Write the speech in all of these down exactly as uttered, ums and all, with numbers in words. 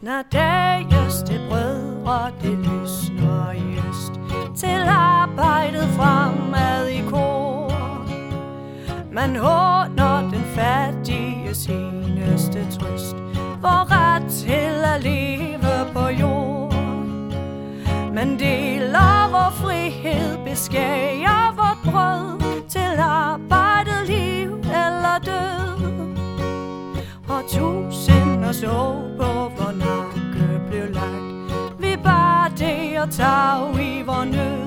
Snart dages til brødre, det lysner i øst, til arbejdet fremad i kor. Man håner den fattige seneste trøst, vor ret til at leve på jord. Man deler vor frihed, beskærer vort brød, til arbejdet, liv eller død. Og tusinder så på vor nakke blev lagt, vi bar det og tag i vor nød.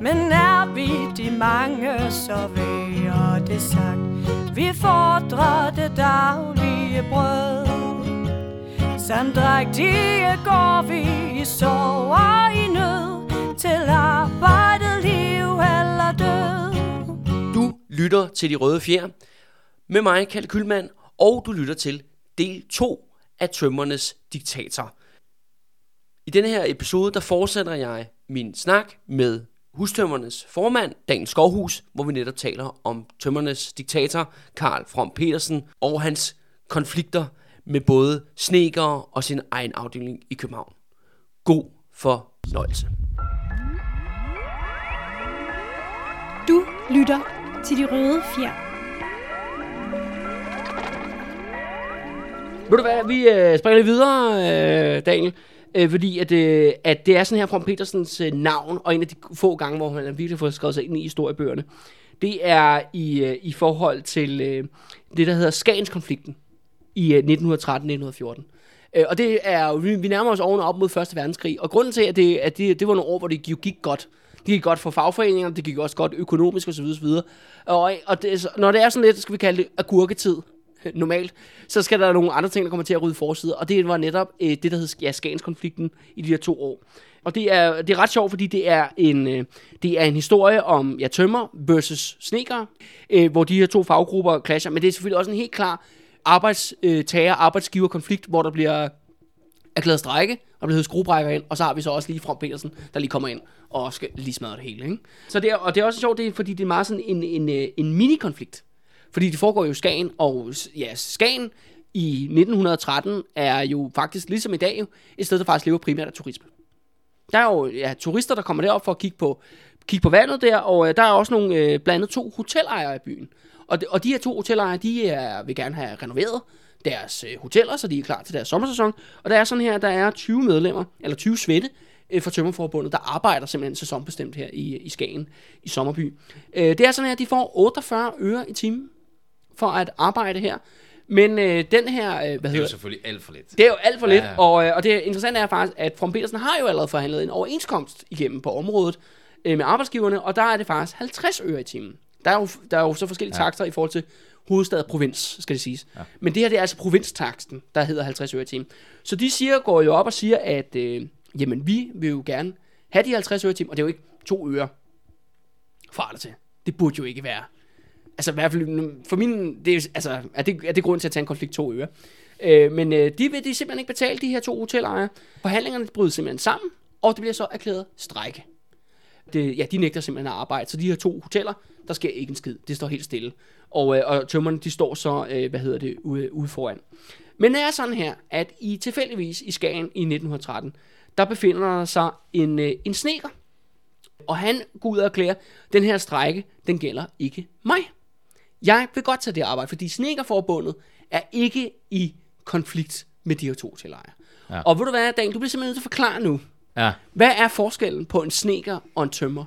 Men er vi de mange, så værer det sagt, vi fordrer det daglige brød. Sandrægtige går vi i sorg og i nød, til arbejdet, liv eller død. Du lytter til De Røde Fjære med mig, Karl Kühlmann, og du lytter til del to af Tømmernes Diktator. I denne her episode, der fortsætter jeg min snak med hustømmernes formand, Dan Skovhus, hvor vi netop taler om tømmernes diktator, Carl From Petersen, og hans konflikter med både snedkere og sin egen afdeling i København. God fornøjelse. Du lytter til De Røde Fjære. Ved du hvad, vi øh, springer lidt videre, øh, Daniel, øh, fordi at, øh, at det er sådan her From Petersens øh, navn, og en af de få gange, hvor han virkelig får skrevet sig ind i historiebøgerne, det er i, øh, i forhold til øh, det, der hedder Skagens konflikten i øh, nitten tretten til nitten fjorten. Øh, og det er vi, vi nærmer os oven og op mod første verdenskrig, og grunden til, at det, at det, det var nogle år, hvor det gik godt. Det gik godt for fagforeningerne, det gik også godt økonomisk osv. osv. Og, og det, når det er sådan lidt, skal vi kalde det agurketid, normalt, så skal der nogle andre ting, der kommer til at rydde forsider, og det var netop øh, det, der hed ja, Skagens konflikten i de her to år. Og det er, det er ret sjovt, fordi det er en, øh, det er en historie om ja, tømmer versus snedkere, øh, hvor de her to faggrupper clasher, men det er selvfølgelig også en helt klar arbejdstager, arbejdsgiver konflikt, hvor der bliver erklæret strejke, og bliver skruebrækker ind, og så har vi så også lige From Petersen, der lige kommer ind og skal lige smadre det hele. Ikke? Så det er, og det er også sjovt, det er, fordi det er meget sådan en, en, en, en mini-konflikt. Fordi det foregår jo i Skagen, og ja, Skagen i nitten tretten er jo faktisk, ligesom i dag, et sted, der faktisk lever primært af turisme. Der er jo ja, turister, der kommer derop for at kigge på, kigge på vandet der, og øh, der er også nogle, øh, blandt andet to hotelejere i byen. Og de, og de her to hotelejere, de er, vil gerne have renoveret deres øh, hoteller, så de er klar til deres sommersæson. Og der er sådan her, der er tyve medlemmer, eller tyve svende, fra Tømmerforbundet, der arbejder simpelthen sæsonbestemt her i, i Skagen, i Sommerby. Øh, det er sådan her, at de får otteogfyrre øre i timen for at arbejde her. Men øh, den her... Øh, hvad det er hedder? Jo selvfølgelig alt for lidt. Det er jo alt for ja. lidt, og, øh, og det interessante er faktisk, at From Petersen har jo allerede forhandlet en overenskomst igennem på området øh, med arbejdsgiverne, og der er det faktisk halvtreds øre i timen. Der er jo, der er jo så forskellige ja. takster i forhold til hovedstad og provins, skal det siges. Ja. Men det her, det er altså provinstaksten, der hedder halvtreds øre i timen. Så de siger, går jo op og siger, at... Øh, jamen, vi vil jo gerne have de halvtreds øre i timen, og det er jo ikke to øre fra eller til. Det burde jo ikke være. Altså, i hvert fald for min... Det er, altså, er det, er det grund til at tage en konflikt to øre? Øh, men øh, de vil de simpelthen ikke betale, de her to hotelejere. Forhandlingerne bryder simpelthen sammen, og det bliver så erklæret strejke. Det, ja, de nægter simpelthen at arbejde, så de her to hoteller, der sker ikke en skid. Det står helt stille. Og, øh, og tømmerne, de står så, øh, hvad hedder det, ude, ude foran. Men det er sådan her, at i tilfældigvis i Skagen i nitten tretten... der befinder der sig en, øh, en snedker, og han går ud og erklærer, den her strejke, den gælder ikke mig. Jeg vil godt tage det arbejde, fordi snedkerforbundet er ikke i konflikt med de her to hotelejere. Ja. Og ved du hvad, Dan, du bliver simpelthen nødt til at forklare nu. Ja. Hvad er forskellen på en snedker og en tømrer?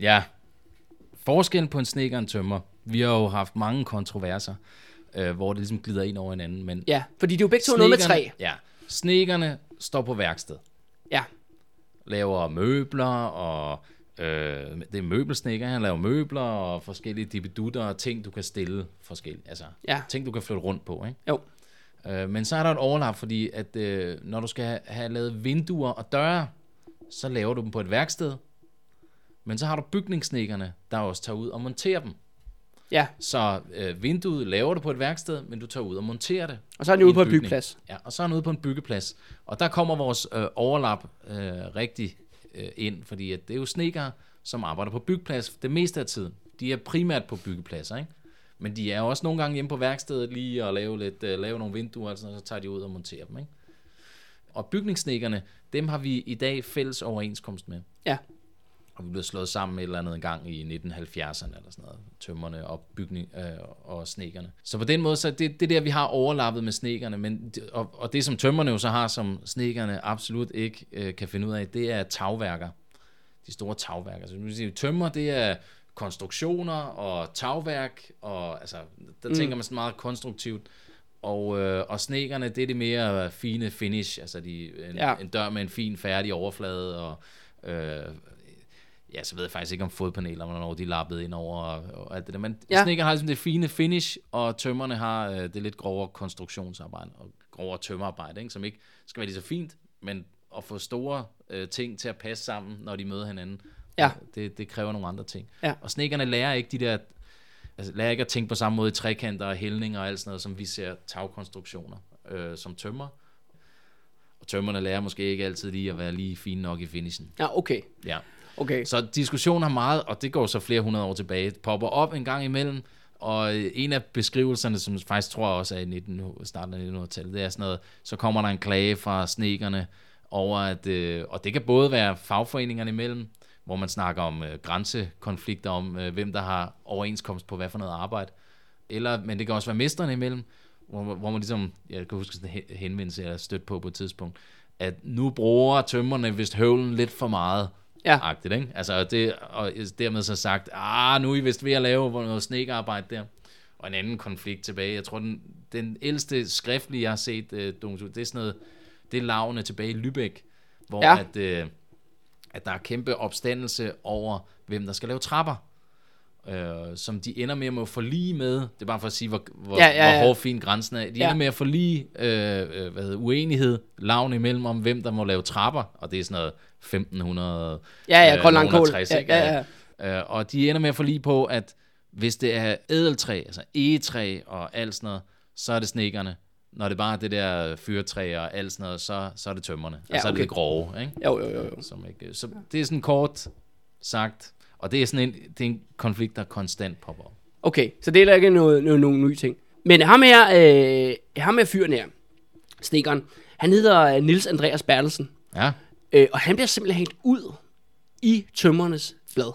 Ja, forskellen på en snedker og en tømrer. Vi har jo haft mange kontroverser, øh, hvor det ligesom glider ind over hinanden. Men ja, fordi det er jo begge to noget med træ. Ja. Snedkerne står på værksted. Ja. Laver møbler, og øh, det er møbelsnedker, han laver møbler, og forskellige dibedutter, og ting, du kan stille forskelligt. Altså, ja. ting, du kan flytte rundt på, ikke? Jo. Øh, men så er der et overlap, fordi at, øh, når du skal have lavet vinduer og døre, så laver du dem på et værksted. Men så har du bygningssnedkerne, der også tager ud og monterer dem. Ja. Så øh, vinduet laver du på et værksted, men du tager ud og monterer det. Og så er den ude på en byggeplads. Ja, og så er den ude på en byggeplads. Og der kommer vores øh, overlap øh, rigtig øh, ind, fordi at det er jo snedkere, som arbejder på byggeplads det meste af tiden. De er primært på byggepladser, ikke? Men de er også nogle gange hjemme på værkstedet lige og lave, lidt, uh, lave nogle vinduer, og, sådan, og så tager de ud og monterer dem. Ikke? Og bygningssnedkerne, dem har vi i dag fælles overenskomst med. Ja. Og vi blev slået sammen et eller andet en gang i nitten halvfjerdserne eller sådan noget. Tømmerne og, bygning, øh, og snedkerne. Så på den måde, så det, det der, vi har overlappet med snedkerne, men, og, og det som tømmerne jo så har, som snedkerne absolut ikke øh, kan finde ud af, det er tagværker. De store tagværker. Så man siger, tømmer, det er konstruktioner og tagværk, og altså, der mm. tænker man sådan meget konstruktivt. Og, øh, og snedkerne, det er det mere fine finish. Altså de, en, ja. en dør med en fin, færdig overflade og... Øh, ja, så ved jeg faktisk ikke om fodpaneler, hvornår de lappede ind over og, og alt det der. Men ja. Snedkerne har ligesom det fine finish, og tømmerne har øh, det lidt grovere konstruktionsarbejde og grovere tømmerarbejde, ikke? Som ikke skal være lige så fint, men at få store øh, ting til at passe sammen, når de møder hinanden, ja. det, det kræver nogle andre ting. Ja. Og snedkerne lærer ikke de der, altså, lærer ikke at tænke på samme måde i trekanter og hældninger og alt sådan noget, som vi ser tagkonstruktioner øh, som tømmer. Og tømmerne lærer måske ikke altid lige at være lige fine nok i finishen. Ja, okay. Ja. Okay. Så diskussionen har meget, og det går så flere hundrede år tilbage, popper op en gang imellem, og en af beskrivelserne, som faktisk tror jeg også er i starten af nittenhundredetallet, det er sådan noget, så kommer der en klage fra snedkerne over, at, øh, og det kan både være fagforeningerne imellem, hvor man snakker om øh, grænsekonflikter, om øh, hvem der har overenskomst på hvad for noget arbejde, eller, men det kan også være mesterne imellem, hvor, hvor man ligesom, jeg kan huske sådan en henvendelse, jeg stødt på på et tidspunkt, at nu bruger tømmerne vist høvlen lidt for meget, ja. Agtigt, ikke? Altså, det, og dermed så sagt, ah, nu er I vist ved at lave noget snedkerarbejde der. Og en anden konflikt tilbage. Jeg tror, den, den ældste skriftlige, jeg har set, øh, det er sådan noget, det er lavene tilbage i Lübeck, hvor ja. at, øh, at der er kæmpe opstandelse over, hvem der skal lave trapper, øh, som de ender med at må forlige med. Det er bare for at sige, hvor, hvor, ja, ja, ja. hvor hård fin grænsen er. De ja. ender med at forlige øh, hvad hedder, uenighed, lavene imellem om, hvem der må lave trapper, og det er sådan noget, femten hundrede ja, ja, nitten tres, ja, ja, ja. Og de ender med at få lige på, at hvis det er ædeltræ, altså egetræ og alt sådan noget, så er det snedkerne. Når det bare er det der fyrretræ og alt sådan noget, så, så er det tømmerne. Ja, og så okay. er det lidt grove. Ikke? Jo, jo, jo, jo. Som ikke, så det er sådan kort sagt, og det er sådan en, det er en konflikt, der konstant popper op. Okay, så det er der ikke noget, noget, nogen nye ting. Men ham her, øh, ham her fyren her, snedkeren, han hedder Niels Andreas Bertelsen. Ja. Øh, og han bliver simpelthen hængt ud i tømmernes blad.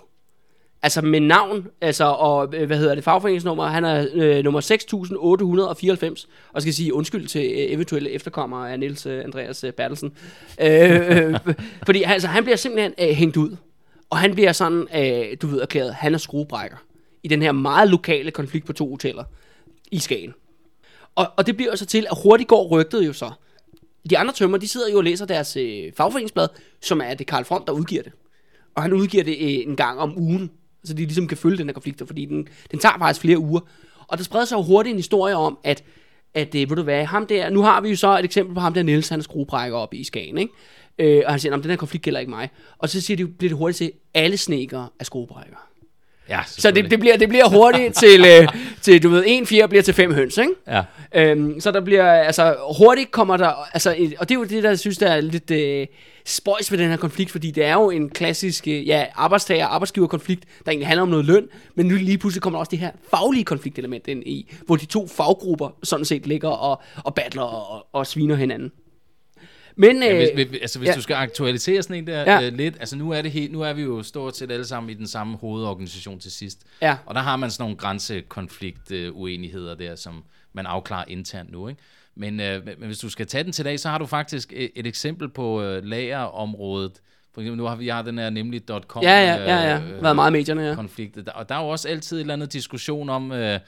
Altså med navn, altså og hvad hedder det, fagforeningsnummer, han er øh, nummer seks tusind otte hundrede fireoghalvfems, og skal sige undskyld til eventuelle efterkommere af Niels Andreas Bertelsen. Øh, øh, fordi altså, han bliver simpelthen øh, hængt ud, og han bliver sådan, øh, du ved, erklæret, han er skruebrækker i den her meget lokale konflikt på to hoteller i Skagen. Og, og det bliver så til, at hurtigt går rygtet jo så. De andre tømmer, de sidder jo og læser deres øh, fagforeningsblad, som er det Carl From, der udgiver det. Og han udgiver det øh, en gang om ugen, så de ligesom kan følge den her konflikt, fordi den, den tager faktisk flere uger. Og der spreder sig jo hurtigt en historie om, at, at øh, ved du hvad, ham der, nu har vi jo så et eksempel på ham der, Niels, han er skruebrækker oppe i Skagen, ikke? Øh, og han siger, den her konflikt gælder ikke mig. Og så siger de, bliver det hurtigt til, alle snedkere er skruebrækkere. Ja, så det, det, bliver, det bliver hurtigt til, øh, til, du ved, en fire bliver til fem høns, ikke? Ja. Øhm, så der bliver, altså hurtigt kommer der, altså, et, og det er jo det, der synes, der er lidt øh, spøjs ved den her konflikt, fordi det er jo en klassisk øh, ja, arbejdstager- og arbejdsgiverkonflikt, der egentlig handler om noget løn, men nu lige pludselig kommer der også det her faglige konfliktelement ind i, hvor de to faggrupper sådan set ligger og, og battler og, og sviner hinanden. Men, ja, hvis hvis, altså, hvis ja. du skal aktualisere sådan en der ja. øh, lidt, altså nu er, det helt, nu er vi jo stort set alle sammen i den samme hovedorganisation til sidst, ja. og der har man sådan nogle grænsekonflikt-uenigheder der, som man afklarer internt nu, ikke? Men, øh, men hvis du skal tage den til dag, så har du faktisk et, et eksempel på øh, lagerområdet. For eksempel nu har vi har den her nemlig .com ja, ja, ja, ja. Øh, været meget medierne, ja. konfliktet, og der er jo også altid et eller andet diskussion om... Øh,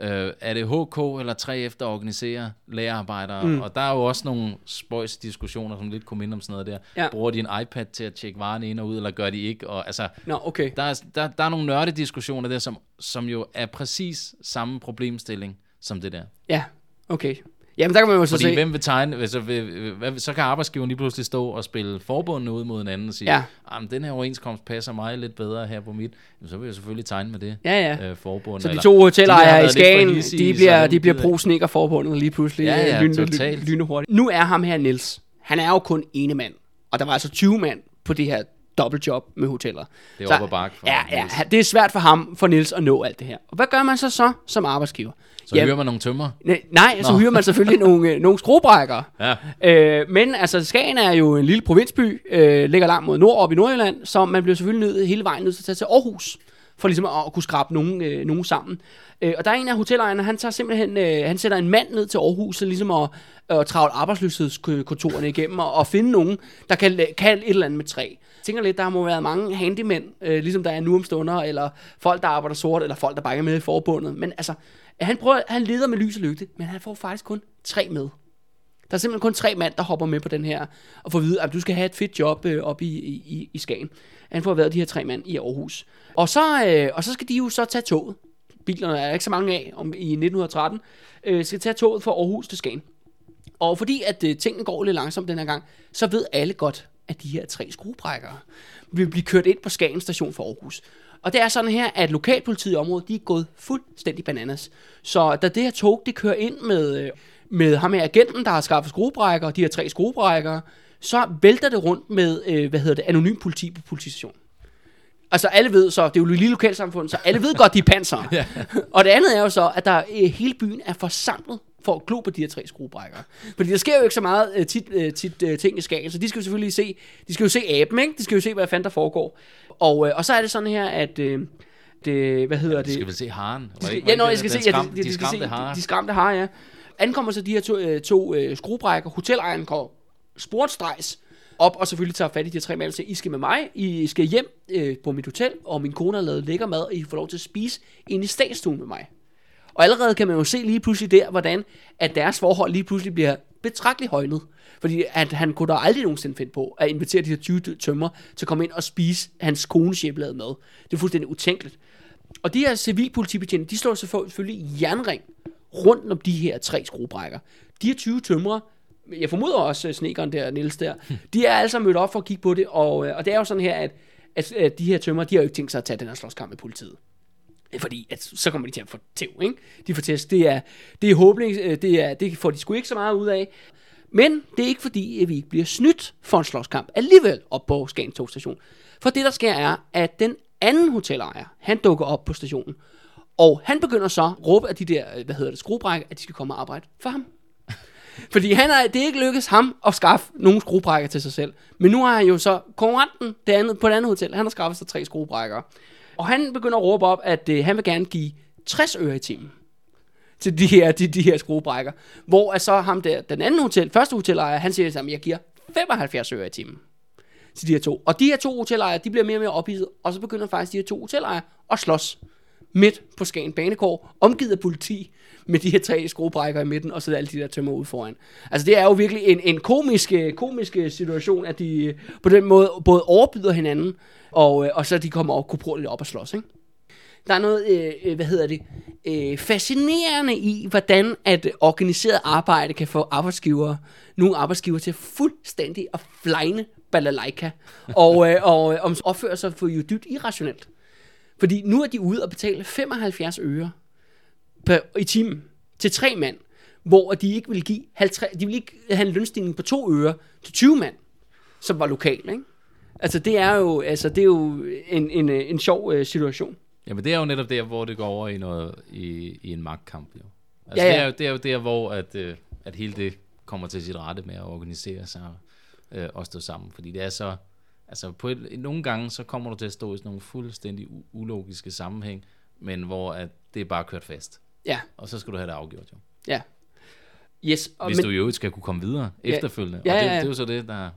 Øh, er det H K eller tre F, der organiserer lagerarbejdere? Mm. Og der er jo også nogle spøjs diskussioner, som lidt kunne minde om sådan noget der. Ja. Bruger de en iPad til at tjekke varerne ind og ud, eller gør de ikke? Og, altså, no, okay. der, er, der, der er nogle nørdediskussioner der, som, som jo er præcis samme problemstilling som det der. Ja, okay. Jamen, der kan man jo så Fordi se... hvem vil tegne... Så, vil, så kan arbejdsgiveren lige pludselig stå og spille forbundene ud mod en anden og sige, ja. ah, men den her overenskomst passer mig lidt bedre her på mit. Jamen, så vil jeg selvfølgelig tegne med det ja, ja. Øh, forbundet. Så de to hotelejere i Skagen, de bliver, de bliver pro-snikker forbundet lige pludselig. Ja, ja, lyne, totalt. Lyne hurtigt. Nu er ham her, Niels. Han er jo kun ene mand. Og der var altså tyve mand på det her dobbeltjob med hoteller. Det er overbark for ja, ja, det er svært for ham, for Niels, at nå alt det her. Og hvad gør man så så som arbejdsgiver? Så ja, hyrer man nogle tømmer? Nej, nej så hyrer man selvfølgelig nogle, nogle skruebrækkere. Ja. Øh, men altså, Skagen er jo en lille provinsby, øh, ligger langt mod nord, op i Nordjylland, så man bliver selvfølgelig nødt hele vejen nødt til at tage til Aarhus, for ligesom at kunne skrabe nogen, øh, nogen sammen. Øh, og der er en af hotelejerne, han tager simpelthen, øh, han sætter en mand ned til Aarhus, så ligesom at, at travle arbejdsløshedskontorerne igennem, og, og finde nogen, der kan, kan et eller andet med træ. Jeg tænker lidt, der må være mange handymænd, øh, ligesom der er nu om stunder, eller folk, der arbejder sort, eller folk, der bakker med i forbundet. Men altså, han, prøver, han leder med lys og lygte, men han får faktisk kun tre med. Der er simpelthen kun tre mand, der hopper med på den her, og får at vide, at du skal have et fedt job øh, oppe i, i, i Skagen. Han får været de her tre mand i Aarhus. Og så, øh, og så skal de jo så tage toget. Bilerne er ikke så mange af om, i nitten tretten. Øh, skal tage toget fra Aarhus til Skagen. Og fordi at øh, tingene går lidt langsomt den her gang, så ved alle godt, at de her tre skruebrækkere vil blive kørt ind på Skagen station for Aarhus. Og det er sådan her, at lokalpolitiet i området, de er gået fuldstændig bananas. Så da det her tog, det kører ind med, med ham her agenten, der har skaffet skruebrækkere, de her tre skruebrækkere, så vælter det rundt med, hvad hedder det, anonym politi på politistationen. Altså alle ved så, det er jo et lille lokalsamfund, så alle ved godt, de er pansere. Ja. Og det andet er jo så, at der hele byen er forsamlet for at glo på de her tre skruebrækkere. Fordi der sker jo ikke så meget uh, tit, uh, tit uh, ting i Skagen, så de skal jo selvfølgelig se, de skal jo se aben, ikke? De skal jo se, hvad fanden der foregår. Og, uh, og så er det sådan her, at, uh, det, hvad hedder ja, de det? De skal vel se haren? De skal, ja, nå, jeg skal se, skram, ja, de, de, de, de skræmte hare. De skræmte hare, ja. Ankommer så de her to, uh, to uh, skruebrækkere, hotelejeren går sportstrejs op, og selvfølgelig tager fat i de her tre mænd og siger, I skal med mig, I skal hjem uh, på mit hotel, og min kone har lavet lækker mad, og I får lov til at spise inde i statsstuen med mig. Og allerede kan man jo se lige pludselig der, hvordan at deres forhold lige pludselig bliver betragteligt højnet. Fordi at han kunne da aldrig nogensinde finde på at invitere de her tyve tømmer til at komme ind og spise hans kones hjemmelavede mad. Det er fuldstændig utænkeligt. Og de her civilpolitibetjente, de slår selvfølgelig jernring rundt om de her tre skruebrækker. De her tyve tømmer, jeg formoder også snekeren der, Niels der, de er altså mødt op for at kigge på det. Og, og det er jo sådan her, at, at de her tømmer, de har jo ikke tænkt sig at tage den her slåskamp med politiet. Fordi at, så kommer de til at få tæv, ikke? De får tæsk. Det er, det er håblings, det, er, det får de sgu ikke så meget ud af. Men det er ikke fordi, at vi ikke bliver snydt for en slåskamp alligevel op på Skagen togstation. For det, der sker, er, at den anden hotelejer, han dukker op på stationen. Og han begynder så at råbe af de der, hvad hedder det, skruebrækker, at de skal komme og arbejde for ham. Fordi han er, det er ikke lykkedes ham at skaffe nogle skruebrækker til sig selv. Men nu har han jo så konkurrenten det andet, på det andet hotel, han har skaffet sig tre skruebrækker. Og han begynder at råbe op, at øh, han vil gerne give tres øre i timen til de her, de, de her skruebrækker. Hvor så ham der, den anden hotel, første hotelejer, han siger sammen, jeg giver femoghalvfjerds øre i timen til de her to. Og de her to hotelejere, de bliver mere og mere ophidset, og så begynder faktisk de her to hotelejere at slås midt på Skagen Banegård, omgivet af politi, med de her tre skruebrækker i midten, og så alle de der tømmer ud foran. Altså det er jo virkelig en, en komisk, komisk situation, at de på den måde både overbyder hinanden, og, og så de kommer og kunne lidt op og slås, ikke? Der er noget, øh, hvad hedder det, øh, fascinerende i, hvordan at organiseret arbejde kan få arbejdsgivere, nogle arbejdsgivere til fuldstændig at flegne balalaika, og, øh, og øh, opføre sig for jo dybt irrationelt. Fordi nu er de ude og betale femoghalvfjerds øre per, i timen til tre mand, hvor de ikke ville give halvtreds, de ville ikke have en lønstigning på to øre til tyve mand, som var lokal, ikke? Altså det er jo, altså det er jo en en en sjov uh, situation. Jamen det er jo netop der, hvor det går over i noget i, i en magtkamp, jo. Altså ja, ja. Det er jo det er jo der, hvor at uh, at hele det kommer til sit rette med at organisere sig uh, og stå sammen, fordi det er så altså på et, nogle gange så kommer du til at stå i sådan nogle fuldstændig u- ulogiske sammenhæng, men hvor at det er bare kørt fast. Ja. Og så skal du have det afgjort, jo. Ja. Yes. Og hvis men, du jo ikke skal kunne komme videre ja, efterfølgende. Ja, ja, ja. Og det, det er jo så det, der...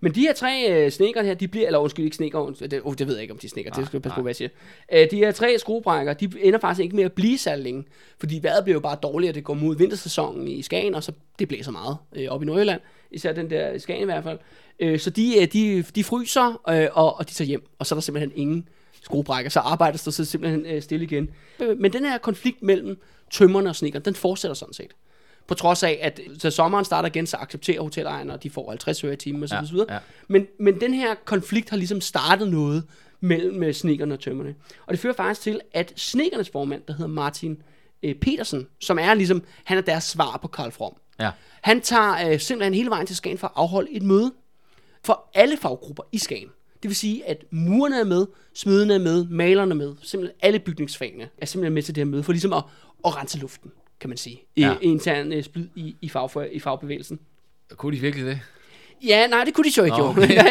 Men de her tre uh, snekker her, de bliver... Eller undskyld, ikke snekker. Uh, det, uh, det ved jeg ikke, om de snekker. Nej, det skal jeg passe på, hvad jeg siger. Uh, de her tre skruebrækker, de ender faktisk ikke med at blive særlig længe. Fordi vejret bliver jo bare dårligere. Det går mod vintersæsonen i Skagen, og så det blæser meget uh, op i Nordjylland. Især den der Skagen i hvert fald. Uh, så de, uh, de, de fryser, uh, og, og de tager hjem. Og så er der simpelthen ingen skruebrækker. Så arbejder der så simpelthen uh, stille igen. Uh, men den her konflikt mellem tømmerne og snekkerne, den fortsætter sådan set. På trods af, at så sommeren starter igen, så accepterer hotelejerne, og de får halvtreds øre i timen og så videre. Ja, ja. Men, men den her konflikt har ligesom startet noget mellem snekkerne og tømmerne. Og det fører faktisk til, at snekkernes formand, der hedder Martin øh, Petersen, som er ligesom, han er deres svar på Carl From. Ja. Han tager øh, simpelthen hele vejen til Skagen for at afholde et møde for alle faggrupper i Skagen. Det vil sige, at murerne er med, smedene er med, malerne er med, simpelthen alle bygningsfagene er simpelthen med til det her møde, for ligesom at, at rense luften, kan man sige, i ja. intern splid i, i, fag, i fagbevægelsen. Kunne de virkelig det? Ja, nej, det kunne de så ikke, jo. Okay.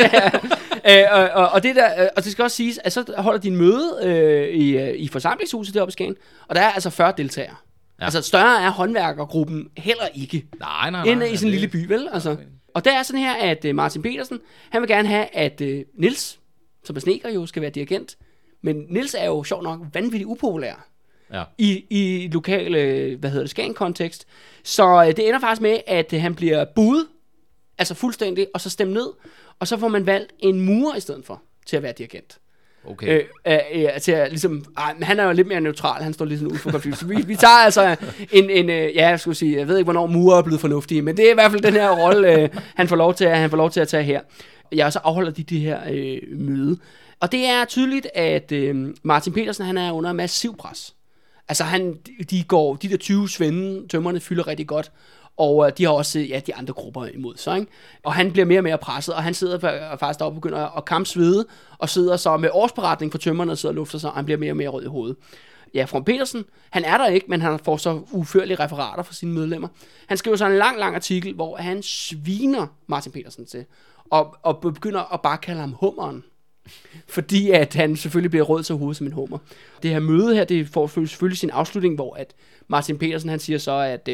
og, og, og, det der, og det skal også siges, at så holder de en møde øh, i, i forsamlingshuset deroppe i Skagen, og der er altså fyrre deltagere. Ja. Altså større er håndværkergruppen heller ikke, nej, nej, nej, end nej, i sådan en lille by, vel? Altså. Og der er sådan her, at uh, Martin Petersen, han vil gerne have, at uh, Niels, som er sneker jo, skal være dirigent, men Niels er jo sjovt nok vanvittigt upopulær ja. i, i lokale, hvad hedder det, Skagen-kontekst. Så uh, det ender faktisk med, at uh, han bliver buet, altså fuldstændig, og så stemt ned, og så får man valgt en murer i stedet for, til at være dirigent. Okay. Øh, øh, øh, til at, ligesom, ej, men han er jo lidt mere neutral, han står lidt sådan ud for konflikten. Vi, vi tager altså en, en øh, ja, jeg skulle sige, jeg ved ikke, hvornår murer er blevet fornuftige, men det er i hvert fald den her rolle, øh, han får lov til at, han får lov til at tage her. Ja, så afholder de det her øh, møde. Og det er tydeligt, at øh, Martin Petersen, han er under massiv pres. Altså han, de går, de der tyve svende, tømmerne fylder rigtig godt, og de har også ja, de andre grupper imod sig, ikke? Og han bliver mere og mere presset, og han sidder faktisk deroppe og begynder at kampsvede, og sidder så med årsberetning for tømmerne og sidder og lufter sig, og han bliver mere og mere rød i hovedet. Ja, From Petersen, han er der ikke, men han får så uførlige referater fra sine medlemmer. Han skriver så en lang, lang artikel, hvor han sviner Martin Petersen til, og, og begynder at bare kalde ham hummeren, fordi at han selvfølgelig bliver rød til hovedet som en hummer. Det her møde her, det får selvfølgelig sin afslutning, hvor at Martin Petersen, han siger så, at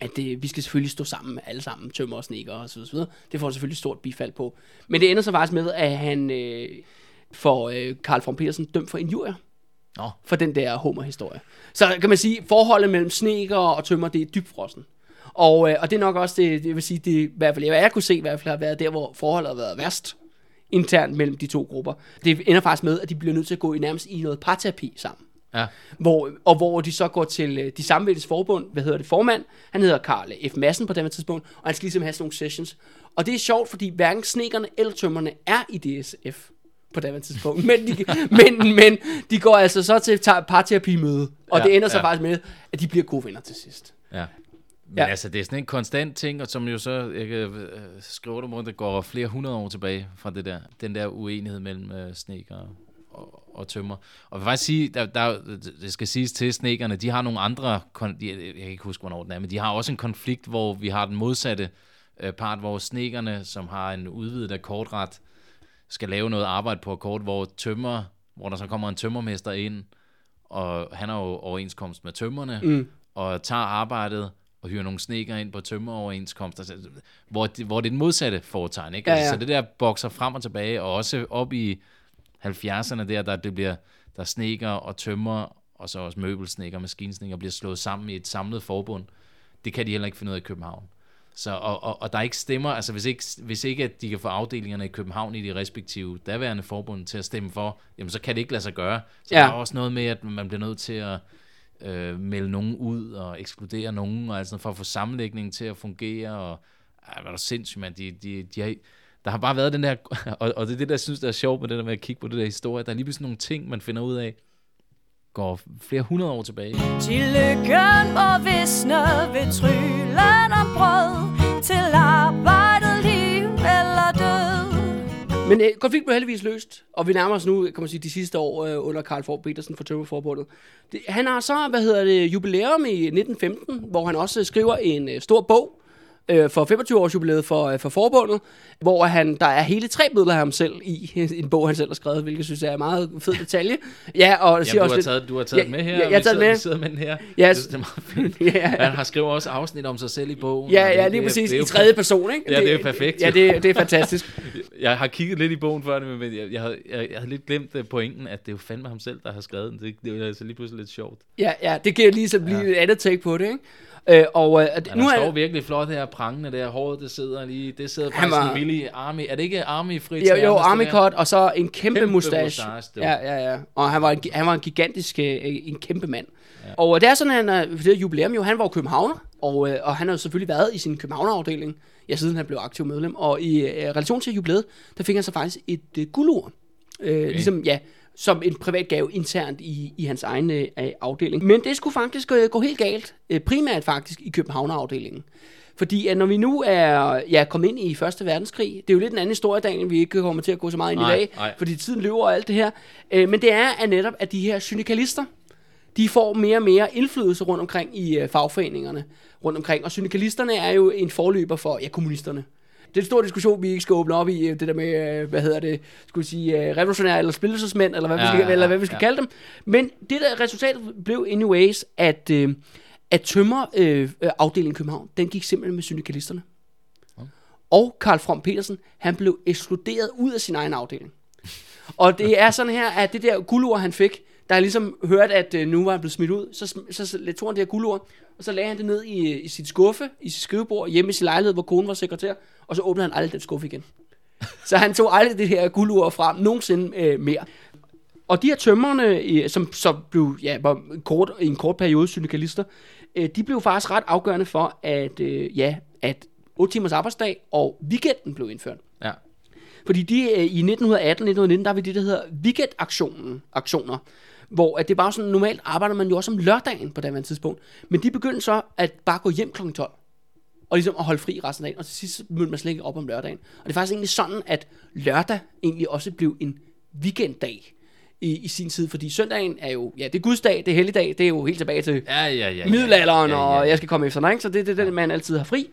at det, vi skal selvfølgelig stå sammen, alle sammen, tømmer og sneker og så videre. Det får selvfølgelig stort bifald på. Men det ender så faktisk med, at han øh, får øh, Carl From Petersen dømt for injurier. Nå. For den der hummerhistorie. Så kan man sige, forholdet mellem sneker og tømmer, det er dybfrossen. Og, øh, og det er nok også, det, jeg vil sige, det, i hvert fald, jeg kunne se, i hvert fald har været der, hvor forholdet har været værst internt mellem de to grupper. Det ender faktisk med, at de bliver nødt til at gå i nærmest i noget parterapi sammen. Ja. Hvor, og hvor de så går til de sammenvældes forbund, hvad hedder det, formand, han hedder Carl F. Madsen på det her tidspunkt, og han skal ligesom have sådan nogle sessions. Og det er sjovt, fordi hverken snekerne eller tømmerne er i D S F på det her tidspunkt, men de, men, men de går altså så til parterapimøde, og ja, det ender så ja. faktisk med, at de bliver gode venner til sidst. Ja. Men ja. altså, det er sådan en konstant ting, og som jo så, jeg kan øh, skrive det rundt, det går flere hundrede år tilbage fra det der, den der uenighed mellem øh, sneker og Og, og tømmer. Og jeg vil faktisk sige, der, der, det skal siges til snekerne, de har nogle andre, kon- jeg, jeg kan ikke huske, hvornår den er, men de har også en konflikt, hvor vi har den modsatte øh, part, hvor snekerne, som har en udvidet akkordret, skal lave noget arbejde på akkord, hvor tømmer, hvor der så kommer en tømmermester ind, og han har jo overenskomst med tømmerne, mm. og tager arbejdet, og hyrer nogle sneker ind på tømmeroverenskomster, hvor, de, hvor det er den modsatte foretegn, ikke? Ja, ja. Altså, så det der bokser frem og tilbage, og også op i halvfjerdserne der, der det bliver der sneker og tømmer, og så også møbelsneker, maskinsneker, bliver slået sammen i et samlet forbund. Det kan de heller ikke finde ud af i København. Så, og, og, og der er ikke stemmer, altså hvis ikke, hvis ikke at de kan få afdelingerne i København i de respektive daværende forbund til at stemme for, jamen så kan det ikke lade sig gøre. Så ja. der er også noget med, at man bliver nødt til at øh, melde nogen ud, og ekskludere nogen, og altså for at få sammenlægningen til at fungere, og øh, hvad er det sindssygt, man, de, de, de har... Der har bare været den der, og, og det er det, der synes, der er sjovt med det der med at kigge på det der historie. Der er lige pludselig nogle ting, man finder ud af, går flere hundrede år tilbage. Til lykken og visner ved tryllen om brød, til arbejdet, liv eller død. Men øh, konflikten blev heldigvis løst, og vi nærmer os nu, kan man sige, de sidste år øh, under Carl From Petersen fra Tømmerforbundet. Det, han har så, hvad hedder det, jubilæum i nitten femten, hvor han også skriver en øh, stor bog, for femogtyve års jubilæet for, for forbundet, hvor han, der er hele tre billeder af ham selv i en bog, han selv har skrevet, hvilket synes jeg er meget fed detalje. Ja, og jamen, siger du, også har lidt, taget, du har taget ja, med her, ja, jeg og vi sidder, sidder med den her. Yes. Det er meget fint. Ja. Han har skrevet også afsnit om sig selv i bogen. Ja, ja lige det, præcis. Det er, i tredje person, ikke? Ja, det er perfekt. Ja, det, det er fantastisk. Jeg har kigget lidt i bogen før, men jeg, jeg, havde, jeg, jeg havde lidt glemt pointen, at det er jo fandme ham selv, der har skrevet den. Det, det er jo altså lige pludselig lidt sjovt. Ja, ja det giver ligesom lige ja. et andet take på det, ikke? Øh, og, øh, ja, nu er står virkelig flot her, prangende der, håret det sidder lige, det sidder faktisk var... en billig army, er det ikke army frit? Jo, jo army cut, og så en kæmpe, kæmpe mustache. Ja, ja, ja, og han var en, han var en gigantisk, øh, en kæmpe mand. Ja. Og det er sådan, at det er jubilæum jo, han var jo københavner, og, øh, og han har jo selvfølgelig været i sin københavnerafdeling, ja, siden han blev aktiv medlem, og i øh, relation til jubilæet, der fik han så faktisk et øh, guldur. Øh, okay. Ligesom, ja, som en privat gave internt i, i hans egen øh, afdeling. Men det skulle faktisk øh, gå helt galt, øh, primært faktisk i Københavnerafdelingen. Fordi at når vi nu er ja, kommet ind i første verdenskrig, det er jo lidt en anden historie, Daniel, vi ikke kommer til at gå så meget ind nej, i dag, nej. fordi tiden løber og alt det her. Øh, men det er at netop, at de her syndikalister, de får mere og mere indflydelse rundt omkring i øh, fagforeningerne rundt omkring. Og syndikalisterne er jo en forløber for ja, kommunisterne. Det er en stor diskussion, vi ikke skal åbne op i, det der med, hvad hedder det, skulle sige, revolutionære eller splittelsesmænd, eller hvad ja, vi skal, ja, ja, eller hvad vi skal ja. kalde dem. Men det der resultat blev anyways, at, at tømmerafdelingen i København, den gik simpelthen med syndikalisterne. Okay. Og Carl From Petersen, han blev ekskluderet ud af sin egen afdeling. Og det er sådan her, at det der guldur, han fik, der jeg ligesom hørte, at nu var han blevet smidt ud, så, så lagde han det her guldur, og så lagde han det ned i, i sit skuffe, i sit skrivebord, hjemme i sin lejlighed, hvor konen var sekretær, og så åbnede han aldrig den skuffe igen. Så han tog aldrig det her guldur frem, nogensinde øh, mere. Og de her tømmerne, som så blev ja, var kort, i en kort periode syndikalister, øh, de blev faktisk ret afgørende for, at, øh, ja, at otte timers arbejdsdag og weekenden blev indført. Ja. Fordi de, øh, i nitten atten nitten nitten, der er vi det, der hedder weekendaktionen, aktioner, hvor at det bare sådan, normalt arbejder man jo også om lørdagen på det her tidspunkt, men de begyndte så at bare gå hjem klokken tolv, og ligesom at holde fri resten af dagen, og til sidst mødte man slet ikke op om lørdagen. Og det er faktisk egentlig sådan, at lørdag egentlig også blev en weekenddag i, i sin tid, fordi søndagen er jo, ja, det er gudsdag, det er helligdag, det er jo helt tilbage til ja, ja, ja, middelalderen, ja, ja, ja. og jeg skal komme efter dig, så det er det, det, man altid har fri.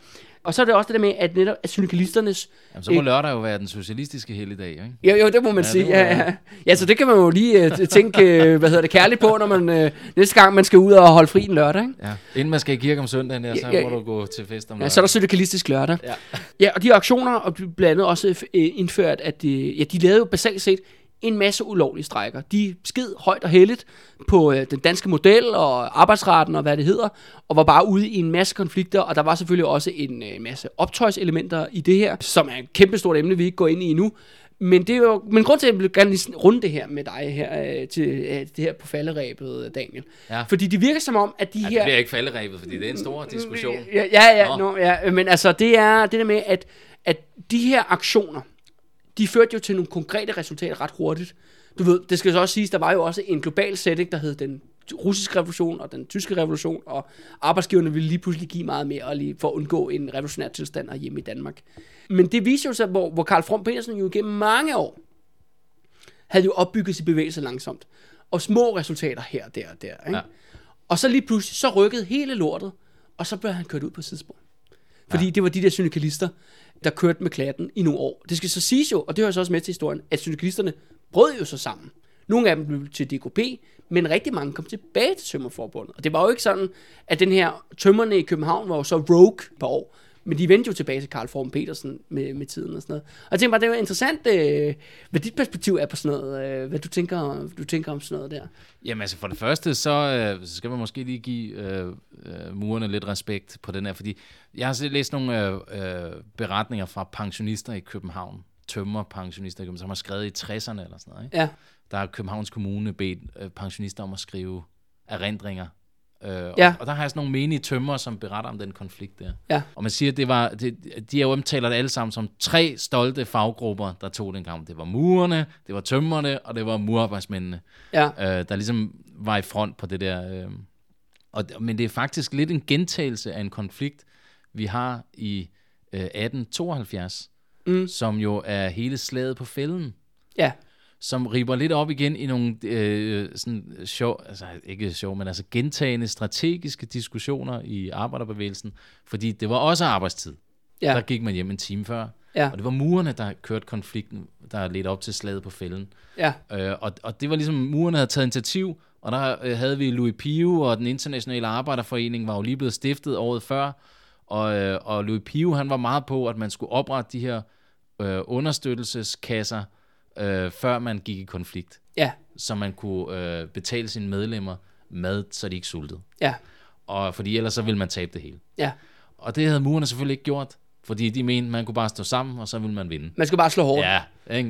Og så er det også det der med, at netop at syndikalisternes... Jamen, så må øh, lørdag jo være den socialistiske helligdag, ikke? Jo, jo, det må man ja, sige. Ja, ja. ja, så det kan man jo lige uh, tænke, uh, hvad hedder det, kærligt på, når man uh, næste gang man skal ud og holde fri en lørdag, ikke? Ja, inden man skal i kirke om søndagen, der, så ja, ja. må du gå til fest om lørdag. Ja, så er der syndikalistisk lørdag. Ja, ja og de aktioner, og blandt andet også indført, at de, ja, de lavede jo basalt set en masse ulovlige strejker. De sked højt og helligt på øh, den danske model og arbejdsretten og hvad det hedder, og var bare ude i en masse konflikter, og der var selvfølgelig også en øh, masse optøjselementer i det her, som er et kæmpestort emne, vi ikke går ind i endnu. Men det er jo, men grund til, at jeg vil gerne lige runde det her med dig her, øh, til øh, det her på falderæbet, Daniel. Ja. Fordi det virker som om, at de ja, her... det bliver ikke falderæbet, fordi det er en stor diskussion. Ja, ja, ja, no, ja men altså det er det der med, at, at de her aktioner, de førte jo til nogle konkrete resultater ret hurtigt. Du ved, det skal så også siges, der var jo også en global setting, der hed den russiske revolution og den tyske revolution, og arbejdsgiverne ville lige pludselig give meget mere lige for at undgå en revolutionær tilstand hjemme i Danmark. Men det viser jo så, hvor, hvor Carl From Petersen jo igennem mange år havde jo opbygget sin bevægelse langsomt, og små resultater her, der og der. Ikke? Ja. Og så lige pludselig, så rykkede hele lortet, og så blev han kørt ud på et sidespor. Fordi ja. det var de der syndikalister, der kørte med klatten i nogle år. Det skal så siges jo, og det hører så også med til historien, at syndikalisterne brød jo så sammen. Nogle af dem blev til D K P, men rigtig mange kom tilbage til Tømmerforbundet. Og det var jo ikke sådan, at den her tømmerne i København var jo så rogue på år, men de vendte jo tilbage til Carl From Petersen med, med tiden og sådan noget. Og jeg tænker bare, det var interessant, øh, hvad dit perspektiv er på sådan noget, øh, hvad du tænker, du tænker om sådan noget der. Jamen altså for det første, så, øh, så skal man måske lige give øh, murerne lidt respekt på den her, fordi jeg har selv læst nogle øh, beretninger fra pensionister i København, tømmerpensionister i København, som har skrevet i tresserne eller sådan noget. Ikke? Ja. Der har Københavns Kommune bedt pensionister om at skrive erindringer. Øh, ja. og, og der har jeg sådan nogle menige tømrere, som beretter om den konflikt der. Ja. Og man siger, at det var, det, de er jo omtaler det alle sammen som tre stolte faggrupper, der tog den kamp. Det var murerne, det var tømrerne, og det var murarbejdsmændene, ja. øh, der ligesom var i front på det der. Øh. Og, men det er faktisk lidt en gentagelse af en konflikt, vi har i øh, atten tooghalvfjerds, mm. som jo er hele slaget på Fælden. Ja. Som ripper lidt op igen i nogle øh, sådan sjov, altså ikke sjov, men altså gentagende strategiske diskussioner i arbejderbevægelsen, fordi det var også arbejdstid. Ja. Der gik man hjem en time før, ja. og det var murerne, der kørte konflikten, der ledte op til slaget på Fælden. Ja. Øh, og, og det var ligesom, murerne havde taget initiativ, og der øh, havde vi Louis Pio, og den internationale arbejderforening var jo lige blevet stiftet året før, og, øh, og Louis Pio, han var meget på, at man skulle oprette de her øh, understøttelseskasser, Øh, før man gik i konflikt, ja. så man kunne øh, betale sine medlemmer mad, så de ikke sultede. Ja. Og fordi ellers så ville man tabe det hele. Ja. Og det havde murerne selvfølgelig ikke gjort, fordi de mente, man kunne bare stå sammen, og så ville man vinde. Man skulle bare slå hårdt. Ja,